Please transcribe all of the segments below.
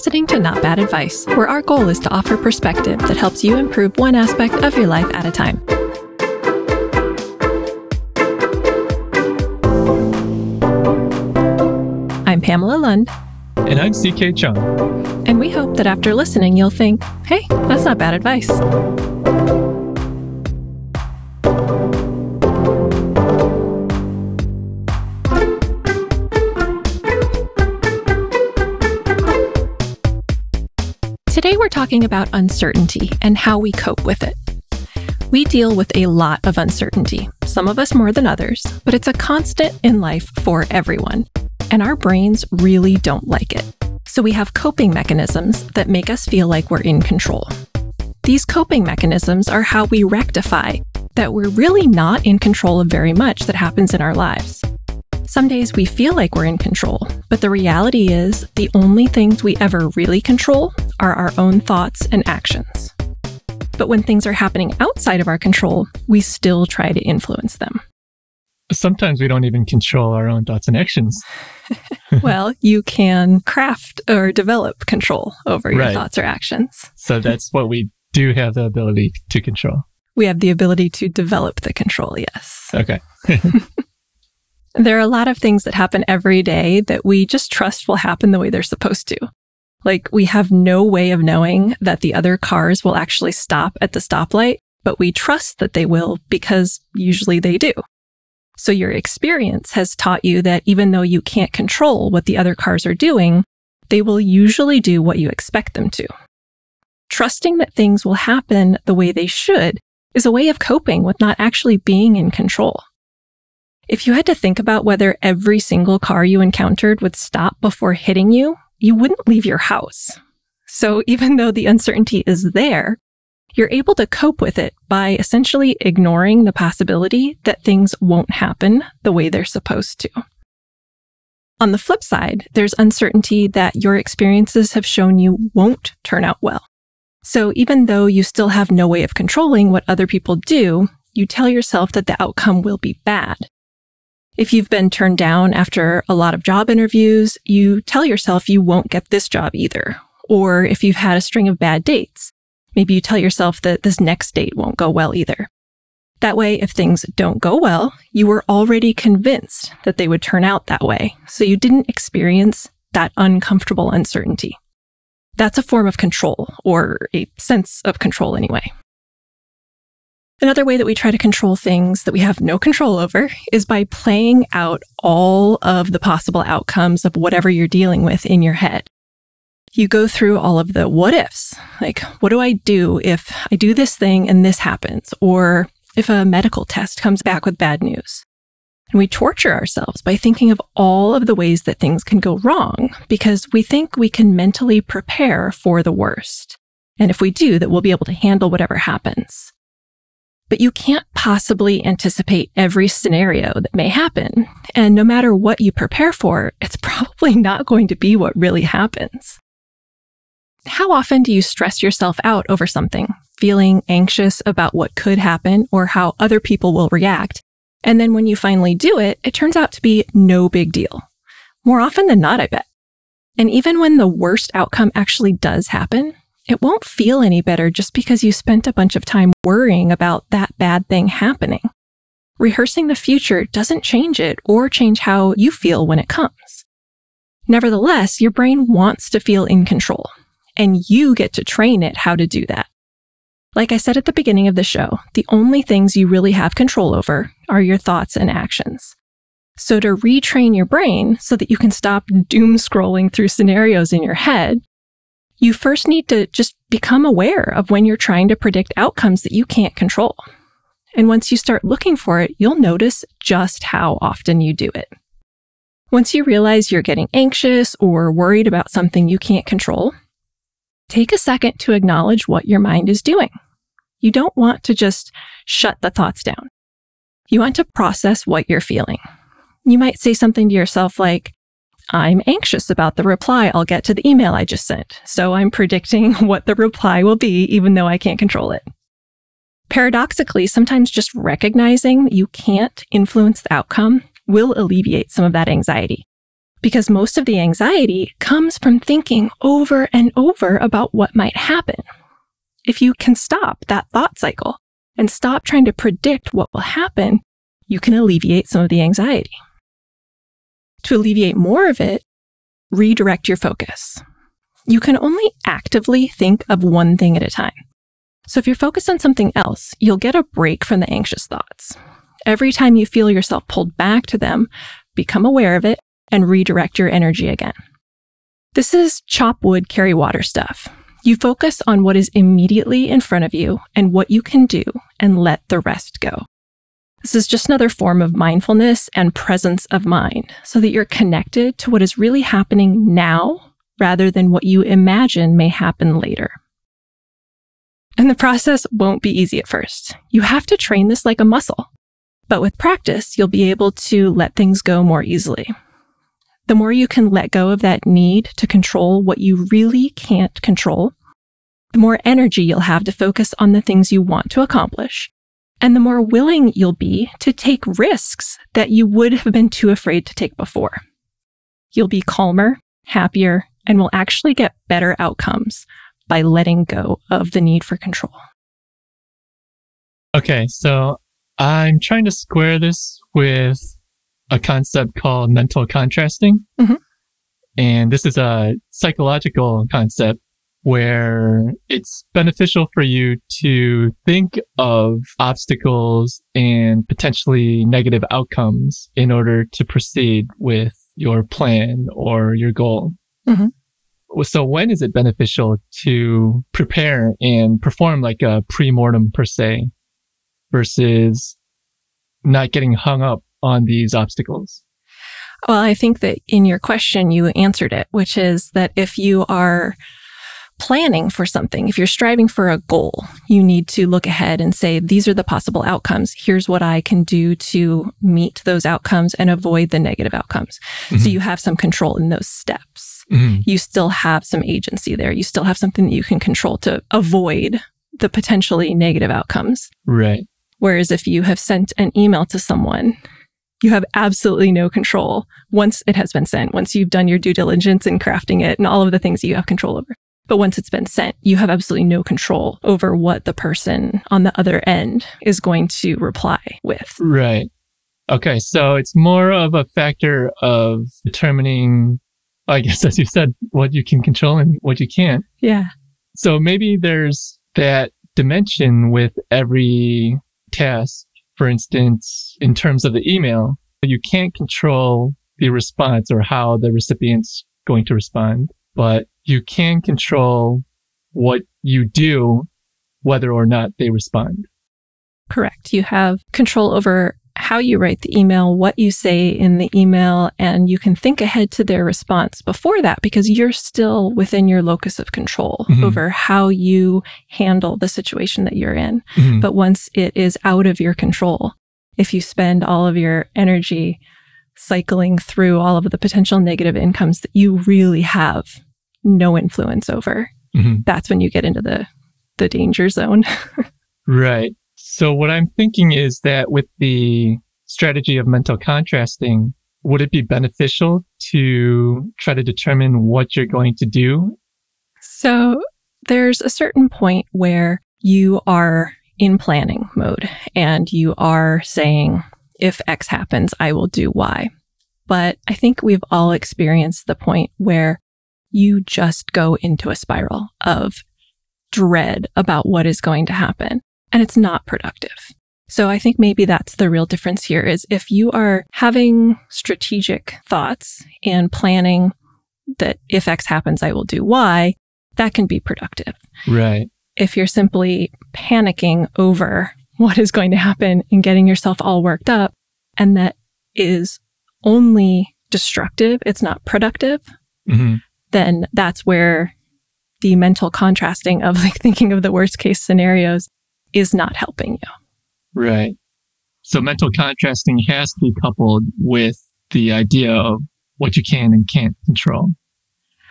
listening to Not Bad Advice, where our goal is to offer perspective that helps you improve one aspect of your life at a time. I'm Pamela Lund. And I'm CK Chung. And we hope that after listening, you'll think, hey, that's not bad advice. Today we're talking about uncertainty and how we cope with it. We deal with a lot of uncertainty, some of us more than others, but it's a constant in life for everyone, and our brains really don't like it. So we have coping mechanisms that make us feel like we're in control. These coping mechanisms are how we rectify that we're really not in control of very much that happens in our lives. Some days we feel like we're in control, but the reality is the only things we ever really control are our own thoughts and actions. But when things are happening outside of our control, we still try to influence them. Sometimes we don't even control our own thoughts and actions. Well, you can craft or develop control over your thoughts or actions. So that's what we do have the ability to control. We have the ability to develop the control, yes. Okay. There are a lot of things that happen every day that we just trust will happen the way they're supposed to. Like, we have no way of knowing that the other cars will actually stop at the stoplight, but we trust that they will because usually they do. So your experience has taught you that even though you can't control what the other cars are doing, they will usually do what you expect them to. Trusting that things will happen the way they should is a way of coping with not actually being in control. If you had to think about whether every single car you encountered would stop before hitting you, you wouldn't leave your house. So even though the uncertainty is there, you're able to cope with it by essentially ignoring the possibility that things won't happen the way they're supposed to. On the flip side, there's uncertainty that your experiences have shown you won't turn out well. So even though you still have no way of controlling what other people do, you tell yourself that the outcome will be bad. If you've been turned down after a lot of job interviews, you tell yourself you won't get this job either. Or if you've had a string of bad dates, maybe you tell yourself that this next date won't go well either. That way, if things don't go well, you were already convinced that they would turn out that way, so you didn't experience that uncomfortable uncertainty. That's a form of control, or a sense of control anyway. Another way that we try to control things that we have no control over is by playing out all of the possible outcomes of whatever you're dealing with in your head. You go through all of the what ifs, like, what do I do if I do this thing and this happens? Or if a medical test comes back with bad news? And we torture ourselves by thinking of all of the ways that things can go wrong because we think we can mentally prepare for the worst. And if we do, that we'll be able to handle whatever happens. But you can't possibly anticipate every scenario that may happen. And no matter what you prepare for, it's probably not going to be what really happens. How often do you stress yourself out over something, feeling anxious about what could happen or how other people will react? And then when you finally do it, it turns out to be no big deal. More often than not, I bet. And even when the worst outcome actually does happen, it won't feel any better just because you spent a bunch of time worrying about that bad thing happening. Rehearsing the future doesn't change it or change how you feel when it comes. Nevertheless, your brain wants to feel in control. And you get to train it how to do that. Like I said at the beginning of the show, the only things you really have control over are your thoughts and actions. So to retrain your brain so that you can stop doom scrolling through scenarios in your head, you first need to just become aware of when you're trying to predict outcomes that you can't control. And once you start looking for it, you'll notice just how often you do it. Once you realize you're getting anxious or worried about something you can't control, take a second to acknowledge what your mind is doing. You don't want to just shut the thoughts down. You want to process what you're feeling. You might say something to yourself like, I'm anxious about the reply I'll get to the email I just sent, so I'm predicting what the reply will be even though I can't control it. Paradoxically, sometimes just recognizing you can't influence the outcome will alleviate some of that anxiety. because most of the anxiety comes from thinking over and over about what might happen. If you can stop that thought cycle and stop trying to predict what will happen, you can alleviate some of the anxiety. To alleviate more of it, redirect your focus. You can only actively think of one thing at a time. So if you're focused on something else, you'll get a break from the anxious thoughts. Every time you feel yourself pulled back to them, become aware of it and redirect your energy again. This is chop wood, carry water stuff. You focus on what is immediately in front of you and what you can do and let the rest go. This is just another form of mindfulness and presence of mind so that you're connected to what is really happening now rather than what you imagine may happen later. And the process won't be easy at first. You have to train this like a muscle, but with practice, you'll be able to let things go more easily. The more you can let go of that need to control what you really can't control, the more energy you'll have to focus on the things you want to accomplish, and the more willing you'll be to take risks that you would have been too afraid to take before. You'll be calmer, happier, and will actually get better outcomes by letting go of the need for control. Okay, so I'm trying to square this with a concept called mental contrasting. Mm-hmm. And this is a psychological concept where it's beneficial for you to think of obstacles and potentially negative outcomes in order to proceed with your plan or your goal. Mm-hmm. So when is it beneficial to prepare and perform like a pre-mortem per se versus not getting hung up on these obstacles? Well, I think that in your question, you answered it, which is that if you are planning for something, if you're striving for a goal, you need to look ahead and say, these are the possible outcomes. Here's what I can do to meet those outcomes and avoid the negative outcomes. Mm-hmm. So you have some control in those steps. Mm-hmm. You still have some agency there. You still have something that you can control to avoid the potentially negative outcomes. Right. Whereas if you have sent an email to someone, you have absolutely no control once it has been sent, once you've done your due diligence in crafting it and all of the things that you have control over. But once it's been sent, you have absolutely no control over what the person on the other end is going to reply with. Right. Okay. So it's more of a factor of determining, I guess, as you said, what you can control and what you can't. Yeah. So maybe there's that dimension with every task. For instance, in terms of the email, you can't control the response or how the recipient's going to respond, but you can control what you do, whether or not they respond. Correct. You have control over how you write the email, what you say in the email, and you can think ahead to their response before that because you're still within your locus of control mm-hmm. over how you handle the situation that you're in. Mm-hmm. But once it is out of your control, if you spend all of your energy cycling through all of the potential negative outcomes that you really have no influence over, mm-hmm. that's when you get into the danger zone. Right. So what I'm thinking is that with the strategy of mental contrasting, would it be beneficial to try to determine what you're going to do? So there's a certain point where you are in planning mode and you are saying, if X happens, I will do Y. But I think we've all experienced the point where you just go into a spiral of dread about what is going to happen. And it's not productive. So I think maybe that's the real difference here is if you are having strategic thoughts and planning that if X happens, I will do Y, that can be productive. Right. If you're simply panicking over what is going to happen and getting yourself all worked up, and that is only destructive, it's not productive, mm-hmm. then that's where the mental contrasting of like thinking of the worst case scenarios is not helping you. Right. So mental contrasting has to be coupled with the idea of what you can and can't control.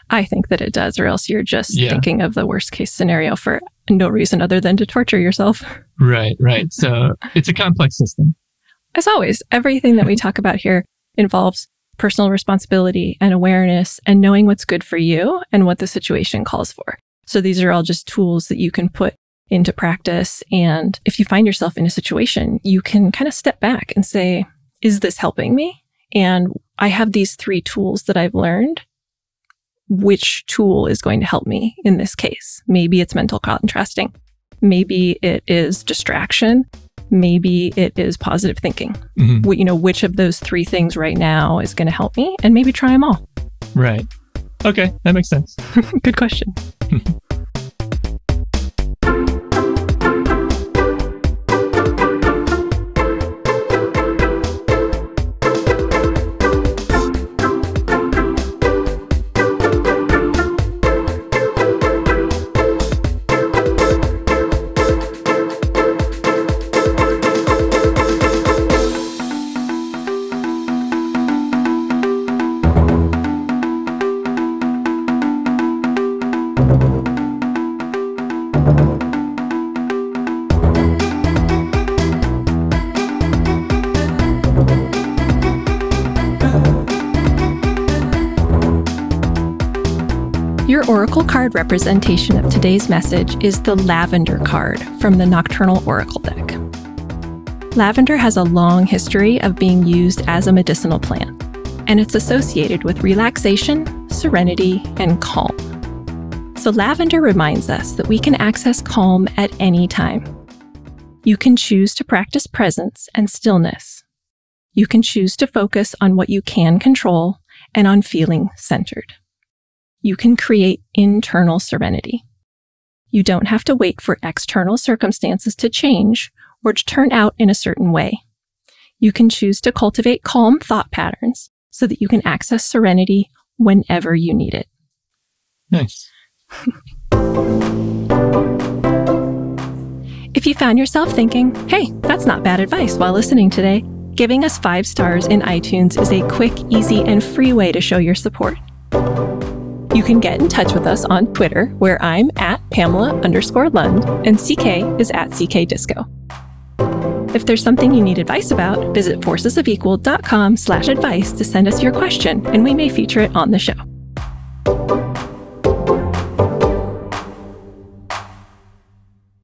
I think that it does, or else you're just thinking of the worst case scenario for no reason other than to torture yourself. Right, right. So it's a complex system. As always, everything that we talk about here involves personal responsibility and awareness and knowing what's good for you and what the situation calls for. So these are all just tools that you can put into practice. And if you find yourself in a situation, you can kind of step back and say, is this helping me? And I have these three tools that I've learned. Which tool is going to help me in this case? Maybe it's mental contrasting. Maybe it is distraction. Maybe it is positive thinking. Mm-hmm. You know, which of those three things right now is going to help me? And maybe try them all. Right. Okay. That makes sense. Good question. Your oracle card representation of today's message is the Lavender card from the Nocturnal Oracle deck. Lavender has a long history of being used as a medicinal plant, and it's associated with relaxation, serenity, and calm. So lavender reminds us that we can access calm at any time. You can choose to practice presence and stillness. You can choose to focus on what you can control and on feeling centered. You can create internal serenity. You don't have to wait for external circumstances to change or to turn out in a certain way. You can choose to cultivate calm thought patterns so that you can access serenity whenever you need it. Nice. If you found yourself thinking, hey, that's not bad advice while listening today, giving us 5 stars in iTunes is a quick, easy, and free way to show your support. You can get in touch with us on Twitter, where I'm at Pamela_Lund and CK is at CKDisco. If there's something you need advice about, visit forcesofequal.com/advice to send us your question, and we may feature it on the show.